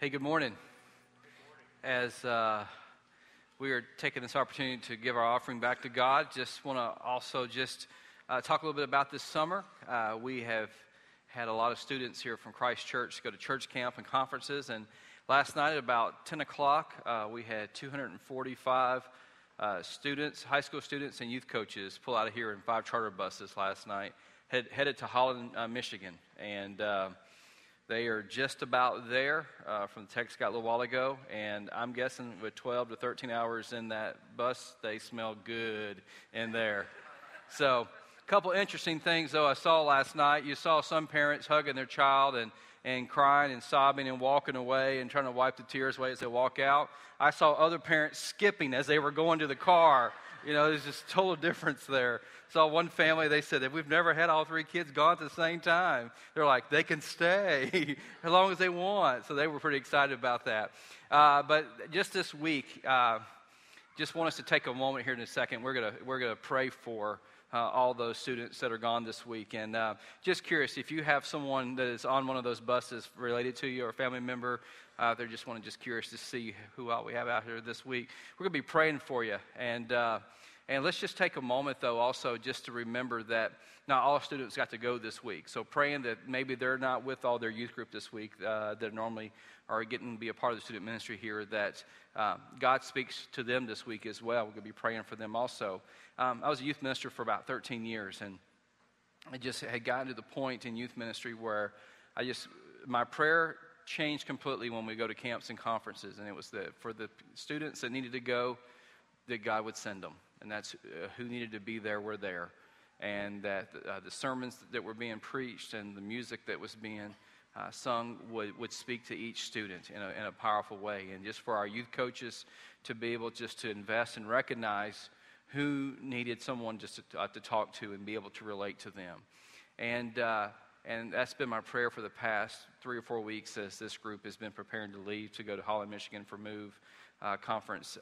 Hey, good morning. As we are taking this opportunity to give our offering back to God, just want to also just talk a little bit about this summer. We have had a lot of students here from Christ Church go to church camp and conferences, and last night at about 10 o'clock, we had 245 students, high school students and youth coaches pull out of here in 5 charter buses last night, headed to Holland, Michigan, and they are just about there from the text got a little while ago, and I'm guessing with 12 to 13 hours in that bus, they smell good in there. So a couple interesting things, though, I saw last night. You saw some parents hugging their child and crying and sobbing and walking away and trying to wipe the tears away as they walk out. I saw other parents skipping as they were going to the car. You know, there's just total difference there. Saw one family, they said that we've never had all 3 kids gone at the same time. They're like, they can stay as long as they want. So they were pretty excited about that. But just this week, just want us to take a moment here in a second. We're gonna pray for all those students that are gone this week. And just curious, if you have someone that is on one of those buses related to you or a family member, they're just curious to see who all we have out here this week. We're going to be praying for you. And let's just take a moment, though, also just to remember that not all students got to go this week. So praying that maybe they're not with all their youth group this week that normally are getting to be a part of the student ministry here, that God speaks to them this week as well. We're going to be praying for them also. I was a youth minister for about 13 years, and I just had gotten to the point in youth ministry where my prayer changed completely when we go to camps and conferences, and it was for the students that needed to go, that God would send them. And that's who needed to be there were there. And that the sermons that were being preached and the music that was being sung would speak to each student in a powerful way. And just for our youth coaches to be able just to invest and recognize who needed someone just to talk to and be able to relate to them. And that's been my prayer for the past 3 or 4 weeks as this group has been preparing to leave to go to Holland, Michigan for MOVE conference.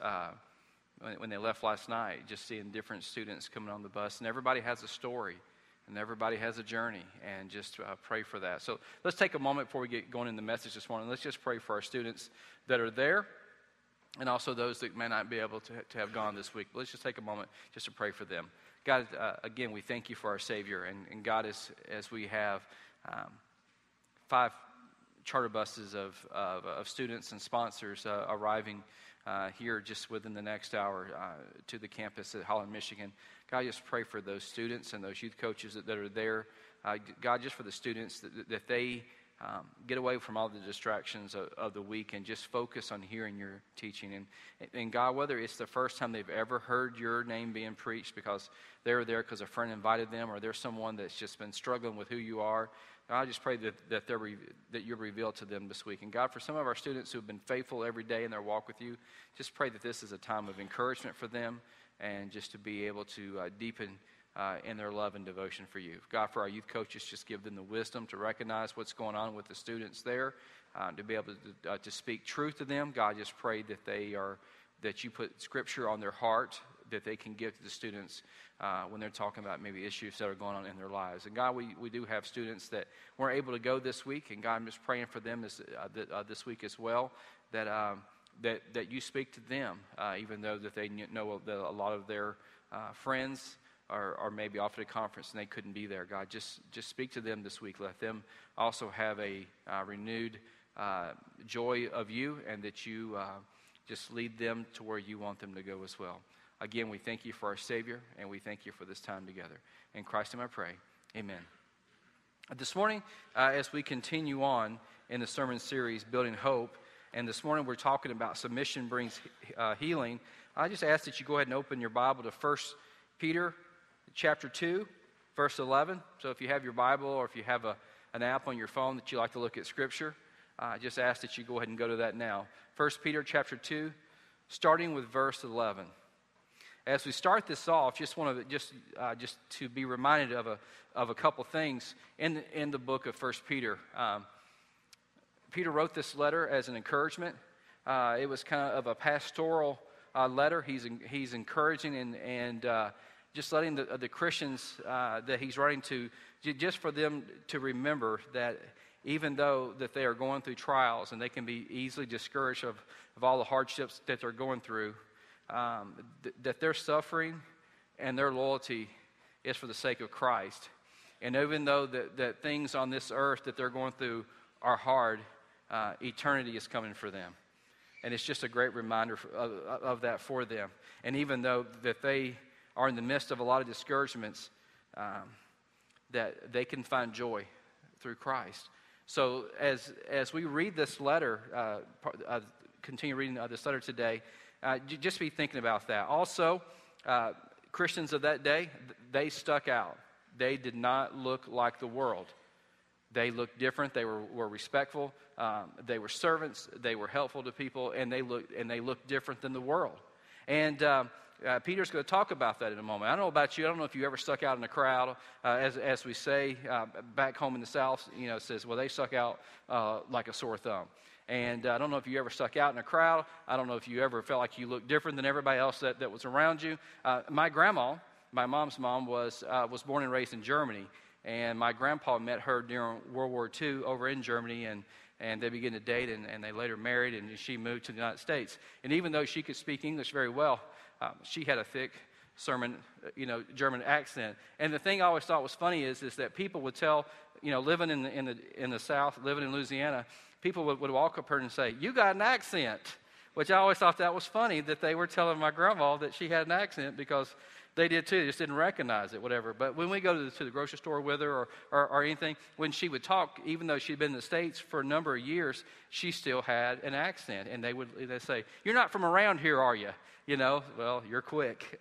When they left last night, just seeing different students coming on the bus. And everybody has a story, and everybody has a journey, and just pray for that. So let's take a moment before we get going in the message this morning. Let's just pray for our students that are there, and also those that may not be able to have gone this week. But let's just take a moment just to pray for them. God, again, we thank you for our Savior. And God, as we have 5 charter buses of students and sponsors arriving here just within the next hour to the campus at Holland, Michigan. God, just pray for those students and those youth coaches that are there. God, just for the students that they get away from all the distractions of the week and just focus on hearing your teaching. And God, whether it's the first time they've ever heard your name being preached because they were there because a friend invited them, or there's someone that's just been struggling with who you are, I just pray that you're revealed to them this week. And God, for some of our students who have been faithful every day in their walk with you, just pray that this is a time of encouragement for them and just to be able to deepen in their love and devotion for you. God, for our youth coaches, just give them the wisdom to recognize what's going on with the students there, to be able to speak truth to them. God, just pray that you put Scripture on their heart, that they can give to the students when they're talking about maybe issues that are going on in their lives. And God, we do have students that weren't able to go this week, and God, I'm just praying for them this week as well, that you speak to them, even though that they know that a lot of their friends are maybe off at a conference and they couldn't be there. God, just speak to them this week. Let them also have a renewed joy of you, and that you just lead them to where you want them to go as well. Again, we thank you for our Savior, and we thank you for this time together. In Christ's name I pray, amen. This morning, as we continue on in the sermon series, Building Hope, and this morning we're talking about submission brings healing, I just ask that you go ahead and open your Bible to First Peter chapter 2, verse 11. So if you have your Bible or if you have an app on your phone that you like to look at Scripture, I just ask that you go ahead and go to that now. First Peter chapter 2, starting with verse 11. As we start this off, just to be reminded of a couple things in the book of First Peter. Peter wrote this letter as an encouragement. It was kind of a pastoral letter. He's encouraging and just letting the Christians that he's writing to, just for them to remember that even though that they are going through trials and they can be easily discouraged of all the hardships that they're going through, that their suffering and their loyalty is for the sake of Christ. And even though that things on this earth that they're going through are hard, eternity is coming for them. And it's just a great reminder of that for them. And even though that they are in the midst of a lot of discouragements, that they can find joy through Christ. So as we read this letter, continue reading this letter today, just be thinking about that. Also, Christians of that day, they stuck out. They did not look like the world. They looked different. They were respectful. They were servants. They were helpful to people, and they looked different than the world. And Peter's going to talk about that in a moment. I don't know about you. I don't know if you ever stuck out in a crowd. As we say back home in the South, you know, it says, well, they stuck out like a sore thumb. And I don't know if you ever stuck out in a crowd. I don't know if you ever felt like you looked different than everybody else that was around you. My grandma, my mom's mom, was born and raised in Germany. And my grandpa met her during World War II over in Germany, and they began to date, and they later married, and she moved to the United States. And even though she could speak English very well, she had a thick German accent. And the thing I always thought was funny is that people would tell, living in the South, living in Louisiana, people would walk up to her and say, "You got an accent," which I always thought that was funny that they were telling my grandma that she had an accent because they did too. They just didn't recognize it, whatever. But when we go to the grocery store with her or anything, when she would talk, even though she'd been in the States for a number of years, she still had an accent. And they'd say, "You're not from around here, are you?" Well, you're quick,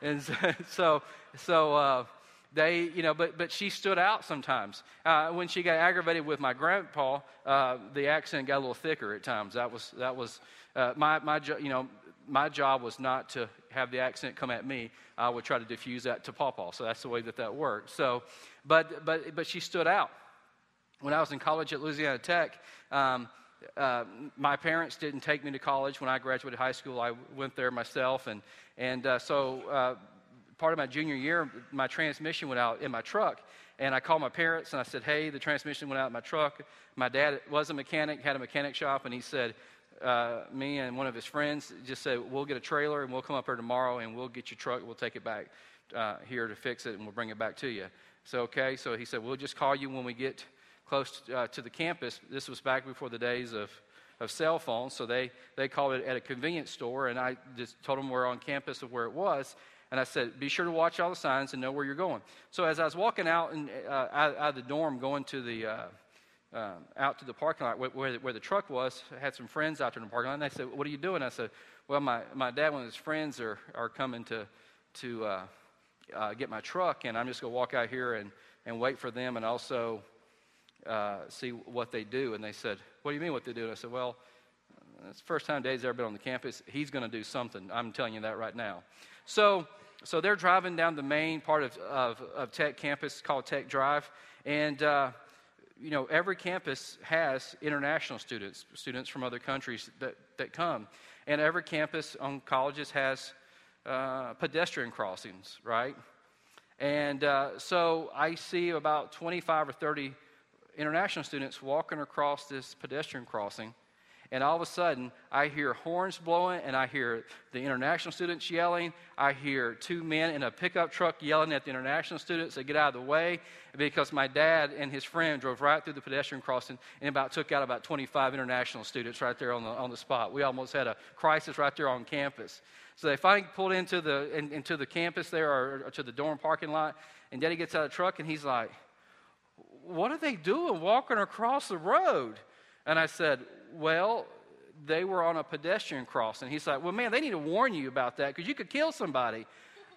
And so they, but she stood out sometimes. When she got aggravated with my grandpa, the accent got a little thicker at times. That was my job was not to have the accent come at me. I would try to diffuse that to Pawpaw. So that's the way that worked. So, but she stood out. When I was in college at Louisiana Tech, my parents didn't take me to college. When I graduated high school, I went there myself, and so part of my junior year, my transmission went out in my truck. And I called my parents and I said, "Hey, the transmission went out in my truck." My dad was a mechanic, had a mechanic shop, and he said, me and one of his friends just said, "We'll get a trailer and we'll come up here tomorrow and we'll get your truck. We'll take it back here to fix it and we'll bring it back to you." So, okay. So he said, "We'll just call you when we get close to the campus." This was back before the days of cell phones. So they called it at a convenience store, and I just told them we're on campus of where it was. And I said, "Be sure to watch all the signs and know where you're going." So as I was walking out out of the dorm going to the out to the parking lot where the truck was, I had some friends out there in the parking lot, and they said, "What are you doing?" I said, "Well, my dad and his friends are coming to get my truck, and I'm just going to walk out here and wait for them and also see what they do." And they said, "What do you mean what they do?" And I said, "Well, it's the first time Dave's ever been on the campus. He's going to do something. I'm telling you that right now." So they're driving down the main part of Tech campus called Tech Drive, and every campus has international students from other countries that come. And every campus on colleges has pedestrian crossings, right? And so I see about 25 or 30 international students walking across this pedestrian crossing. And all of a sudden, I hear horns blowing, and I hear the international students yelling. I hear two men in a pickup truck yelling at the international students to get out of the way, because my dad and his friend drove right through the pedestrian crossing and took out about 25 international students right there on the spot. We almost had a crisis right there on campus. So they finally pulled into the campus there, or to the dorm parking lot, and Daddy gets out of the truck, and he's like, "What are they doing walking across the road?" And I said, "Well, they were on a pedestrian crossing." He's like, "Well, man, they need to warn you about that because you could kill somebody."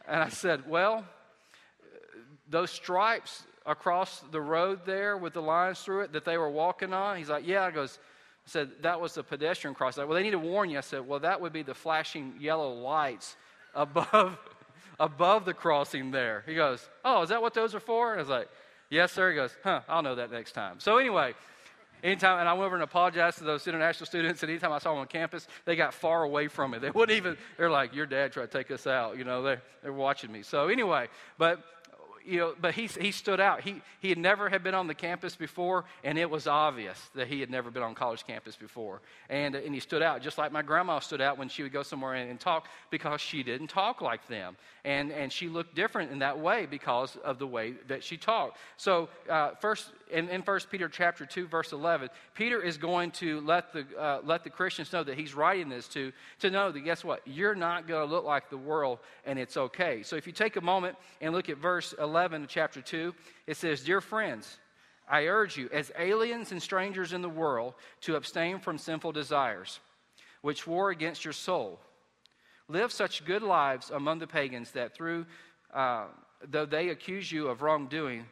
And I said, "Well, those stripes across the road there with the lines through it that they were walking on." He's like, "Yeah." I said, "That was a pedestrian crossing." "Well, they need to warn you." I said, "Well, that would be the flashing yellow lights above the crossing there." He goes, "Oh, is that what those are for?" And I was like, "Yes, sir." He goes, "I'll know that next time." So anyway, anytime, and I went over and apologized to those international students, and anytime I saw them on campus, they got far away from it. They wouldn't even, they're like, "Your dad tried to take us out." They're watching me. So anyway, but you know, but he stood out. He had never had been on the campus before, and it was obvious that he had never been on college campus before. And he stood out, just like my grandma stood out when she would go somewhere and talk, because she didn't talk like them. And she looked different in that way because of the way that she talked. So in 1 Peter chapter 2, verse 11, Peter is going to let the Christians know that he's writing this to know that, guess what? You're not going to look like the world, and it's okay. So if you take a moment and look at verse 11 of chapter 2, it says, "Dear friends, I urge you, as aliens and strangers in the world, to abstain from sinful desires, which war against your soul. Live such good lives among the pagans that though they accuse you of wrongdoing,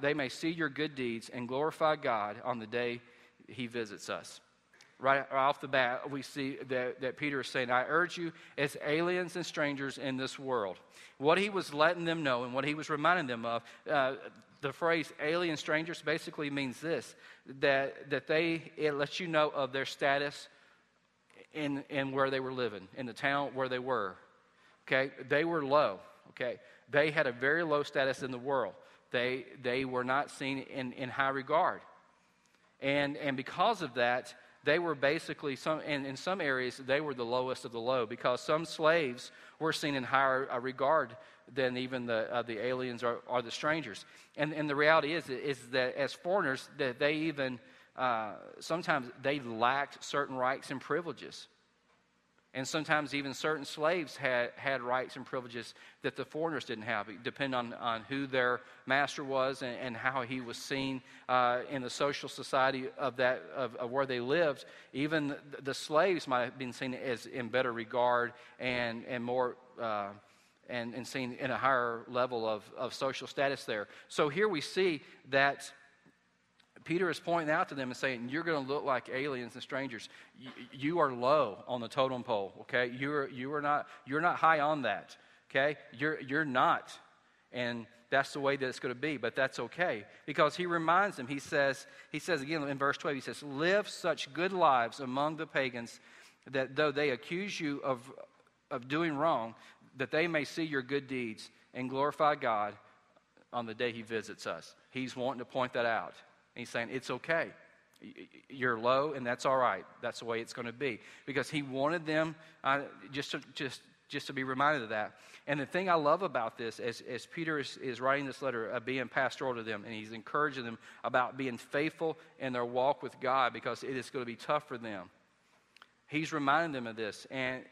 they may see your good deeds and glorify God on the day he visits us." Right off the bat, we see that Peter is saying, I urge you as aliens and strangers in this world. What he was letting them know and what he was reminding them of, the phrase alien strangers basically means this, that it lets you know of their status in where they were living, in the town where they were. Okay? They were low. Okay? They had a very low status in the world. They were not seen in high regard. And because of that, they were basically, in some areas, they were the lowest of the low, because some slaves were seen in higher regard than even the aliens or the strangers. And the reality is that as foreigners, that they even, sometimes they lacked certain rights and privileges. And sometimes even certain slaves had rights and privileges that the foreigners didn't have. It depended on who their master was and how he was seen in the social society of where they lived. Even the slaves might have been seen as in better regard and more and seen in a higher level of social status there. So here we see that Peter is pointing out to them and saying, you're going to look like aliens and strangers. You are low on the totem pole, okay? You're not high on that, okay? You're not, and that's the way that it's going to be, but that's okay, because he reminds them, he says again in verse 12, he says, live such good lives among the pagans that though they accuse you of doing wrong, that they may see your good deeds and glorify God on the day he visits us. He's wanting to point that out. And he's saying, it's okay. You're low, and that's all right. That's the way it's going to be. Because he wanted them just to be reminded of that. And the thing I love about this, as Peter is writing this letter of being pastoral to them, and he's encouraging them about being faithful in their walk with God, because it is going to be tough for them. He's reminding them of this. And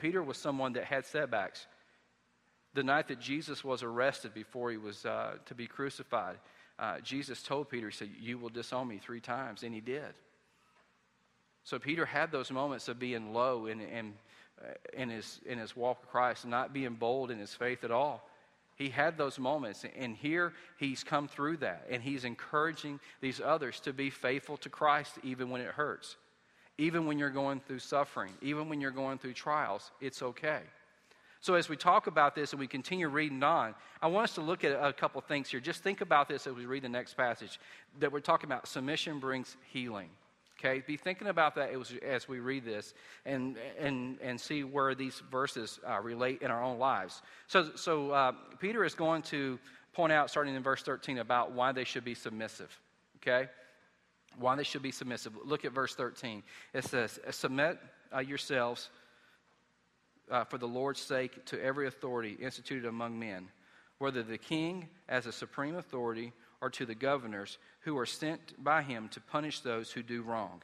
Peter was someone that had setbacks. The night that Jesus was arrested before he was to be crucified, Jesus told Peter, he said, you will disown me 3 times, and he did. So Peter had those moments of being low in his walk with Christ, not being bold in his faith at all. He had those moments, and here he's come through that, and he's encouraging these others to be faithful to Christ even when it hurts, even when you're going through suffering, even when you're going through trials. It's okay. So as we talk about this and we continue reading on, I want us to look at a couple things here. Just think about this as we read the next passage that we're talking about. Submission brings healing. Okay, be thinking about that as we read this and see where these verses relate in our own lives. So Peter is going to point out, starting in verse 13, about why they should be submissive. Okay, why they should be submissive. Look at verse 13. It says, "Submit yourselves." For the Lord's sake, to every authority instituted among men, whether the king as a supreme authority or to the governors who are sent by him to punish those who do wrong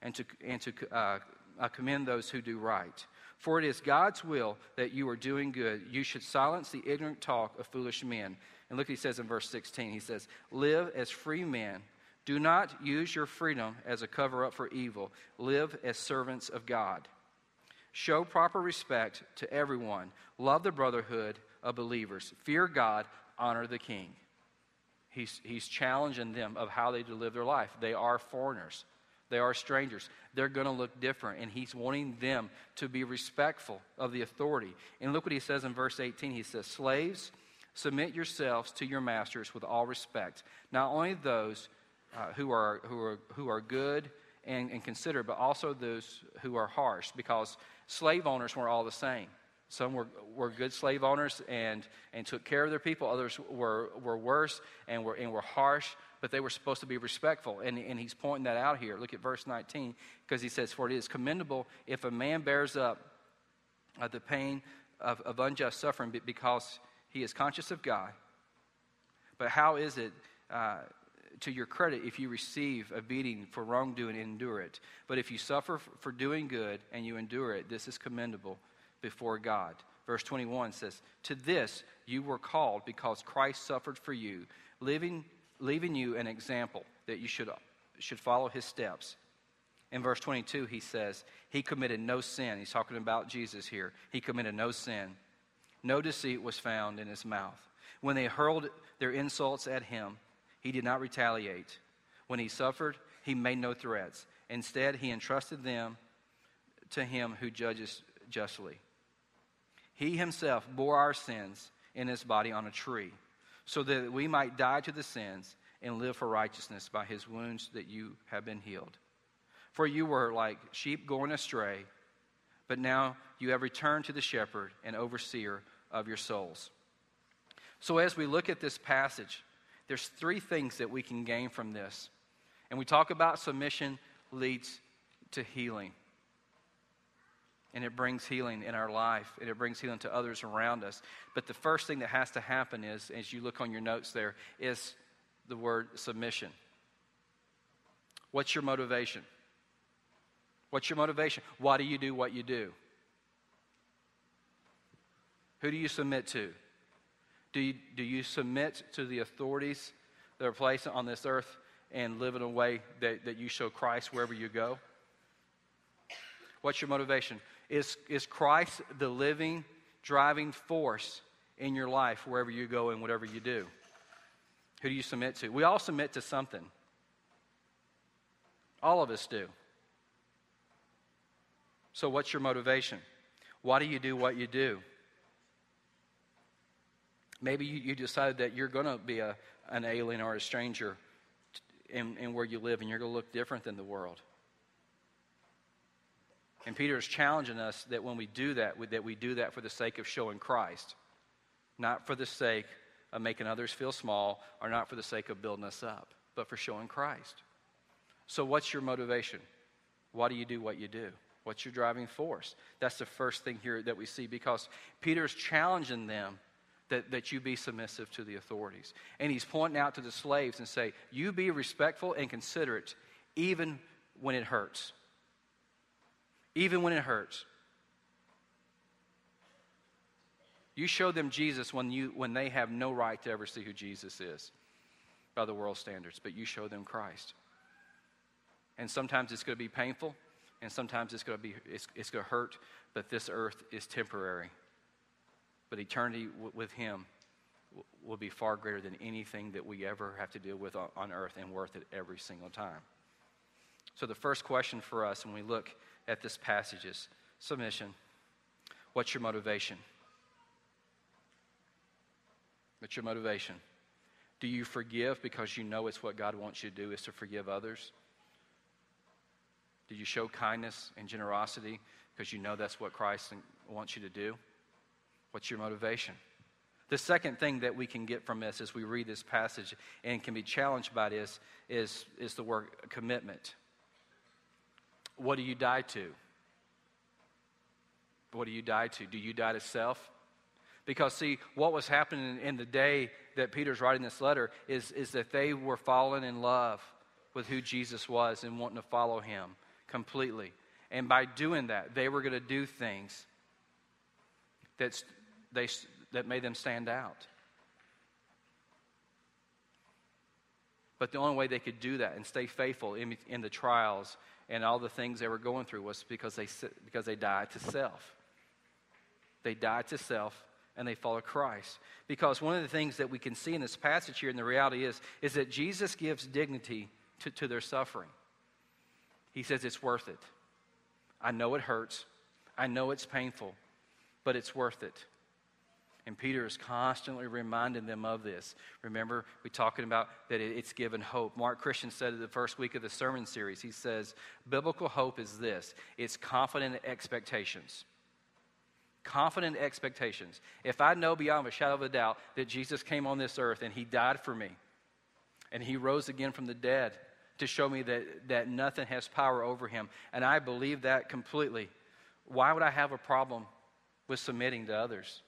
and to commend those who do right. For it is God's will that you are doing good. You should silence the ignorant talk of foolish men. And look what he says in verse 16. He says, live as free men. Do not use your freedom as a cover up for evil. Live as servants of God. Show proper respect to everyone. Love the brotherhood of believers. Fear God. Honor the king. He's challenging them of how they live their life. They are foreigners. They are strangers. They're going to look different. And he's wanting them to be respectful of the authority. And look what he says in verse 18. He says, slaves, submit yourselves to your masters with all respect. Not only those who are good and considerate, but also those who are harsh, because slave owners were all the same. Some were good slave owners and took care of their people. Others were worse and were harsh, but they were supposed to be respectful. And he's pointing that out here. Look at verse 19, because he says, "For it is commendable if a man bears up the pain of unjust suffering because he is conscious of God. But how is it to your credit if you receive a beating for wrongdoing and endure it? But if you suffer for doing good and you endure it, this is commendable before God." Verse 21 says, "To this you were called because Christ suffered for you, leaving you an example that you should follow his steps." In verse 22, he says, "He committed no sin." He's talking about Jesus here. He committed no sin. "No deceit was found in his mouth. When they hurled their insults at him, he did not retaliate. When he suffered, he made no threats. Instead, he entrusted them to him who judges justly. He himself bore our sins in his body on a tree, so that we might die to the sins and live for righteousness. By his wounds that you have been healed. For you were like sheep going astray, but now you have returned to the shepherd and overseer of your souls." So as we look at this passage, there's three things that we can gain from this. And we talk about submission leads to healing. And it brings healing in our life, and it brings healing to others around us. But the first thing that has to happen is, as you look on your notes there, is the word submission. What's your motivation? What's your motivation? Why do you do what you do? Who do you submit to? Do you submit to the authorities that are placed on this earth and live in a way that you show Christ wherever you go? What's your motivation? Is Christ the living, driving force in your life wherever you go and whatever you do? Who do you submit to? We all submit to something. All of us do. So what's your motivation? Why do you do what you do? Maybe you decided that you're going to be an alien or a stranger in where you live, and you're going to look different than the world. And Peter is challenging us that when we do that, we do that for the sake of showing Christ, not for the sake of making others feel small, or not for the sake of building us up, but for showing Christ. So what's your motivation? Why do you do what you do? What's your driving force? That's the first thing here that we see, because Peter is challenging them that you be submissive to the authorities. And he's pointing out to the slaves and say, you be respectful and considerate even when it hurts. Even when it hurts. You show them Jesus when they have no right to ever see who Jesus is by the world standards, but you show them Christ. And sometimes it's going to be painful, and sometimes it's going to hurt, but this earth is temporary. But eternity with him will be far greater than anything that we ever have to deal with on earth, and worth it every single time. So the first question for us when we look at this passage is submission. What's your motivation? What's your motivation? Do you forgive because you know it's what God wants you to do, is to forgive others? Do you show kindness and generosity because you know that's what Christ wants you to do? What's your motivation? The second thing that we can get from this as we read this passage and can be challenged by this is the word commitment. What do you die to? What do you die to? Do you die to self? Because, see, what was happening in the day that Peter's writing this letter is that they were falling in love with who Jesus was and wanting to follow him completely. And by doing that, they were going to do things that made them stand out. But the only way they could do that and stay faithful in the trials and all the things they were going through was because they died to self. They died to self and they followed Christ. Because one of the things that we can see in this passage here, and the reality is that Jesus gives dignity to their suffering. He says it's worth it. I know it hurts. I know it's painful, but it's worth it. And Peter is constantly reminding them of this. Remember, we're talking about that it's given hope. Mark Christian said in the first week of the sermon series, he says, biblical hope is this. It's confident expectations. Confident expectations. If I know beyond a shadow of a doubt that Jesus came on this earth and he died for me and he rose again from the dead to show me that nothing has power over him, and I believe that completely, why would I have a problem with submitting to others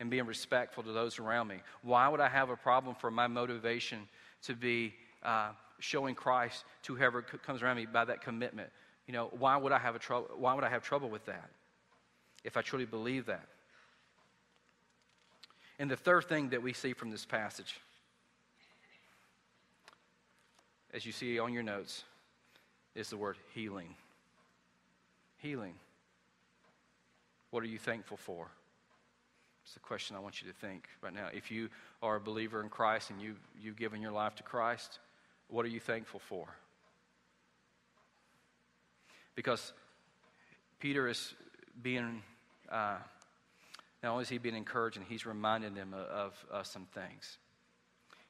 and being respectful to those around me? Why would I have a problem for my motivation to be showing Christ to whoever comes around me by that commitment? You know, why would I have trouble with that if I truly believe that? And the third thing that we see from this passage, as you see on your notes, is the word healing. Healing. What are you thankful for? It's the question I want you to think right now. If you are a believer in Christ and you've given your life to Christ, what are you thankful for? Because Peter is being, not only is he being encouraging, he's reminding them of some things.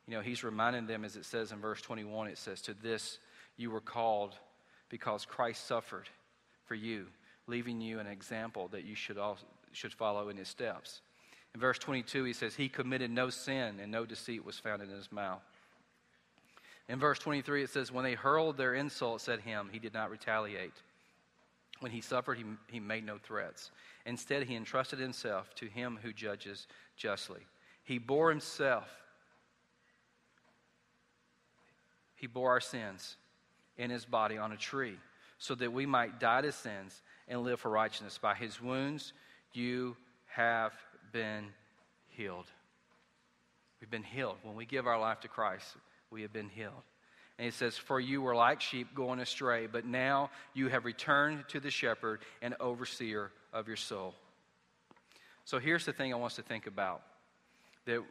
You know, he's reminding them, as it says in verse 21, it says, "To this you were called because Christ suffered for you, leaving you an example that you should follow in his steps." In verse 22, he says, "He committed no sin and no deceit was found in his mouth." In verse 23, it says, "When they hurled their insults at him, he did not retaliate. When he suffered, he made no threats. Instead, he entrusted himself to him who judges justly. He bore our sins in his body on a tree so that we might die to sins and live for righteousness. By his wounds, you have been healed." We've been healed. When we give our life to Christ, we have been healed. And it says, "For you were like sheep going astray, but now you have returned to the shepherd and overseer of your soul." So here's the thing I want us to think about. That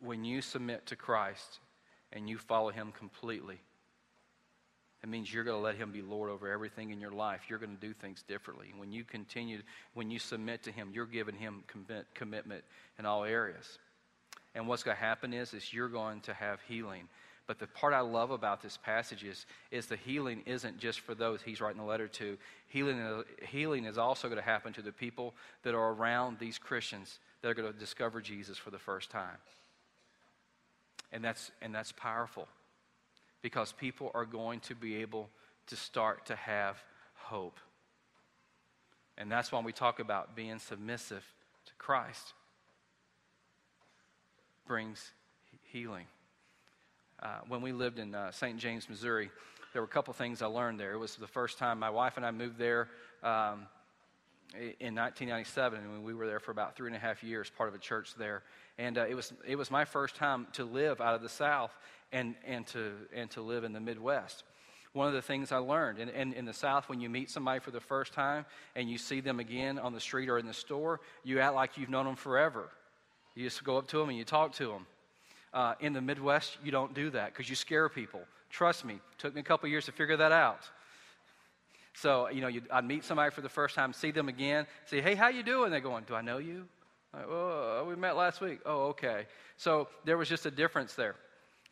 when you submit to Christ and you follow him completely, it means you're going to let him be Lord over everything in your life. You're going to do things differently. When you continue, when you submit to him, you're giving him commitment in all areas. And what's going to happen is you're going to have healing. But the part I love about this passage is the healing isn't just for those he's writing the letter to. Healing is also going to happen to the people that are around these Christians that are going to discover Jesus for the first time. And that's powerful, because people are going to be able to start to have hope. And that's why we talk about being submissive to Christ. Brings healing. When we lived in St. James, Missouri, there were a couple things I learned there. It was the first time my wife and I moved there in 1997, and we were there for about 3.5 years, part of a church there. And it was my first time to live out of the South and to live in the Midwest. One of the things I learned, in the South, when you meet somebody for the first time and you see them again on the street or in the store, you act like you've known them forever. You just go up to them and you talk to them. In the Midwest, you don't do that because you scare people. Trust me, it took me a couple years to figure that out. So, you know, I'd meet somebody for the first time, see them again, say, "Hey, how you doing?" They're going, "Do I know you?" Like, "Oh, we met last week." "Oh, okay." So there was just a difference there.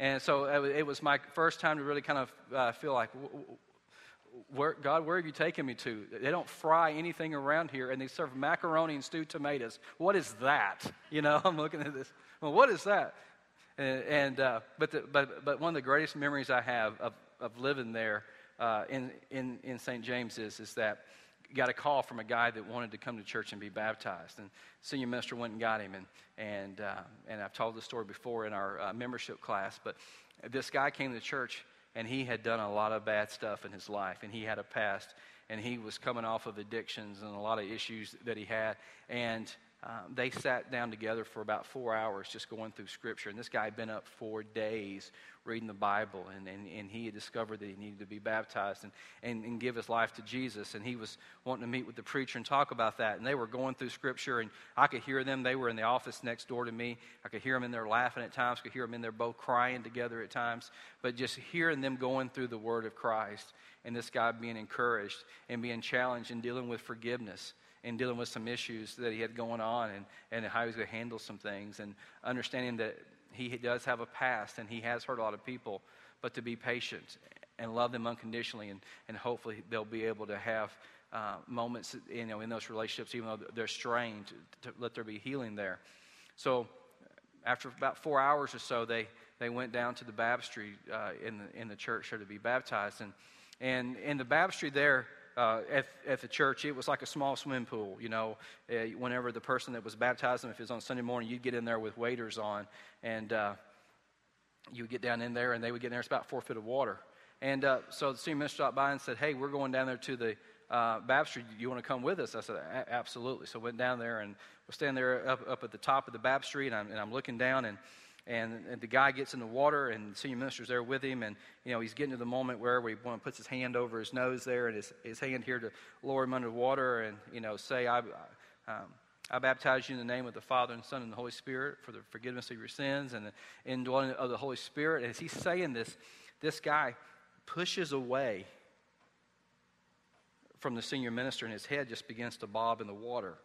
And so it was my first time to really kind of feel like, God, where have you taken me to? They don't fry anything around here, and they serve macaroni and stewed tomatoes. What is that? You know, I'm looking at this. Well, what is that? But one of the greatest memories I have of living there in St. James is that got a call from a guy that wanted to come to church and be baptized, and senior minister went and got him, and I've told this story before in our membership class, but this guy came to church, and he had done a lot of bad stuff in his life, and he had a past, and he was coming off of addictions and a lot of issues that he had, and they sat down together for about 4 hours just going through Scripture, and this guy had been up 4 days reading the Bible, and he had discovered that he needed to be baptized and give his life to Jesus, and he was wanting to meet with the preacher and talk about that, and they were going through Scripture, and I could hear them. They were in the office next door to me. I could hear them in there laughing at times. I could hear them in there both crying together at times, but just hearing them going through the Word of Christ, and this guy being encouraged and being challenged and dealing with forgiveness, and dealing with some issues that he had going on, and how he was going to handle some things, and understanding that he does have a past and he has hurt a lot of people, but to be patient and love them unconditionally, and hopefully they'll be able to have moments, in those relationships, even though they're strained, to let there be healing there. So after about 4 hours or so, they went down to the baptistry in the church to be baptized, and in the baptistry there. At the church, it was like a small swimming pool, whenever the person that was baptizing, if it was on Sunday morning, you'd get in there with waders on, and you would get down in there, and they would get in there. It's about 4 feet of water. And so the senior minister stopped by and said, "Hey, we're going down there to the baptistry. Do you want to come with us?" I said, "Absolutely." So I went down there, and was standing there up at the top of the baptistry, and I'm looking down, and the guy gets in the water, and the senior minister's there with him, and he's getting to the moment where he puts his hand over his nose there, and his hand here to lower him under water, and say, "I baptize you in the name of the Father and the Son and the Holy Spirit for the forgiveness of your sins and the indwelling of the Holy Spirit." And as he's saying this, this guy pushes away from the senior minister, and his head just begins to bob in the water.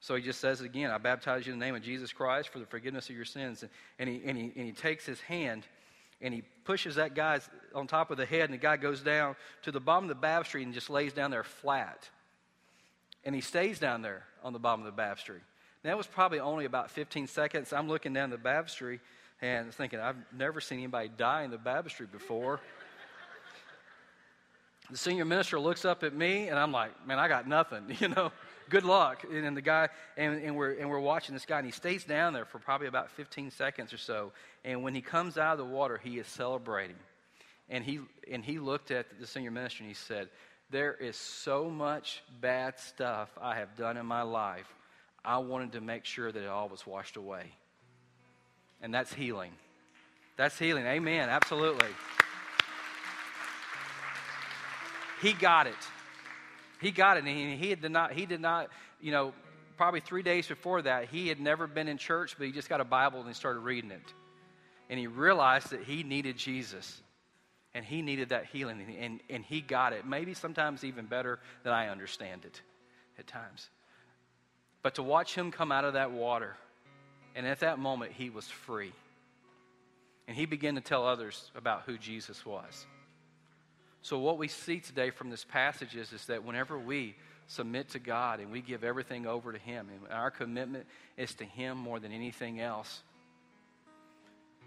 So he just says it again, "I baptize you in the name of Jesus Christ for the forgiveness of your sins." And he takes his hand and he pushes that guy on top of the head, and the guy goes down to the bottom of the baptistry and just lays down there flat. And he stays down there on the bottom of the baptistry. That was probably only about 15 seconds. I'm looking down the baptistry and thinking, I've never seen anybody die in the baptistry before. The senior minister looks up at me, and I'm like, "Man, I got nothing, Good luck." And the guy, and we're watching this guy, and he stays down there for probably about 15 seconds or so. And when he comes out of the water, he is celebrating. And he looked at the senior minister, and he said, "There is so much bad stuff I have done in my life. I wanted to make sure that it all was washed away." And that's healing. That's healing. Amen. Absolutely. He got it. He got it, and he did not, probably 3 days before that, he had never been in church, but he just got a Bible and he started reading it. And he realized that he needed Jesus, and he needed that healing, and he got it. Maybe sometimes even better than I understand it at times. But to watch him come out of that water, and at that moment, he was free. And he began to tell others about who Jesus was. So what we see today from this passage is that whenever we submit to God and we give everything over to Him, and our commitment is to Him more than anything else,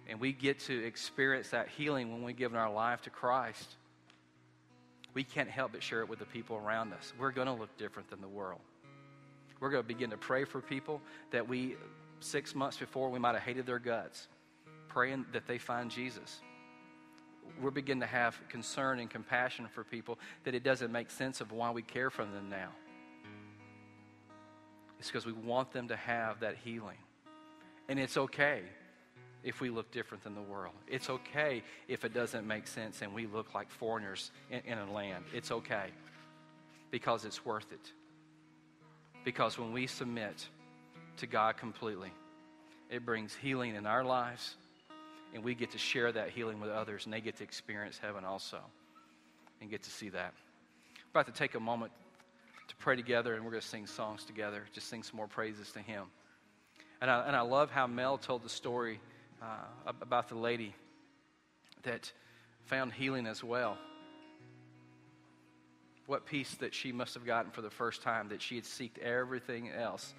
and we get to experience that healing when we give our life to Christ, we can't help but share it with the people around us. We're going to look different than the world. We're going to begin to pray for people that 6 months before we might have hated their guts, praying that they find Jesus. We're beginning to have concern and compassion for people that it doesn't make sense of why we care for them now. It's because we want them to have that healing. And it's okay if we look different than the world. It's okay if it doesn't make sense and we look like foreigners in a land. It's okay because it's worth it. Because when we submit to God completely, it brings healing in our lives, and we get to share that healing with others, and they get to experience heaven also and get to see that. We're about to take a moment to pray together, and we're going to sing songs together, just sing some more praises to Him. And I love how Mel told the story about the lady that found healing as well. What peace that she must have gotten for the first time, that she had sought everything else,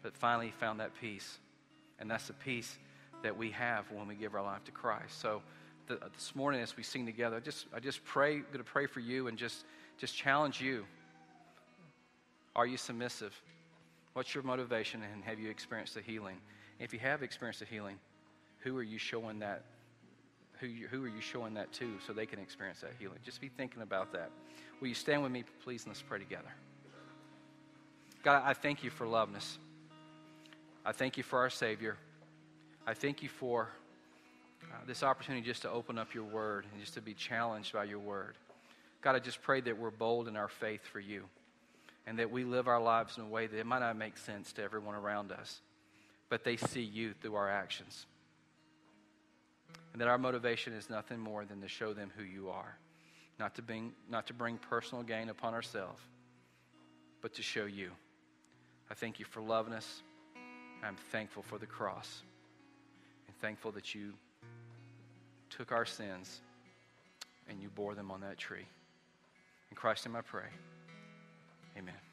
but finally found that peace. And that's the peace that we have when we give our life to Christ. So this morning as we sing together, I just pray, going to pray for you and just challenge you. Are you submissive? What's your motivation, and have you experienced the healing? If you have experienced the healing, who are you showing that? Who are you showing that to so they can experience that healing? Just be thinking about that. Will you stand with me, please, and let's pray together. God, I thank you for loving us. I thank you for our Savior. I thank you for this opportunity just to open up your word and just to be challenged by your word. God, I just pray that we're bold in our faith for you, and that we live our lives in a way that it might not make sense to everyone around us, but they see you through our actions. And that our motivation is nothing more than to show them who you are, not to bring personal gain upon ourselves, but to show you. I thank you for loving us. I'm thankful for the cross. Thankful that you took our sins and you bore them on that tree. In Christ's name I pray. Amen.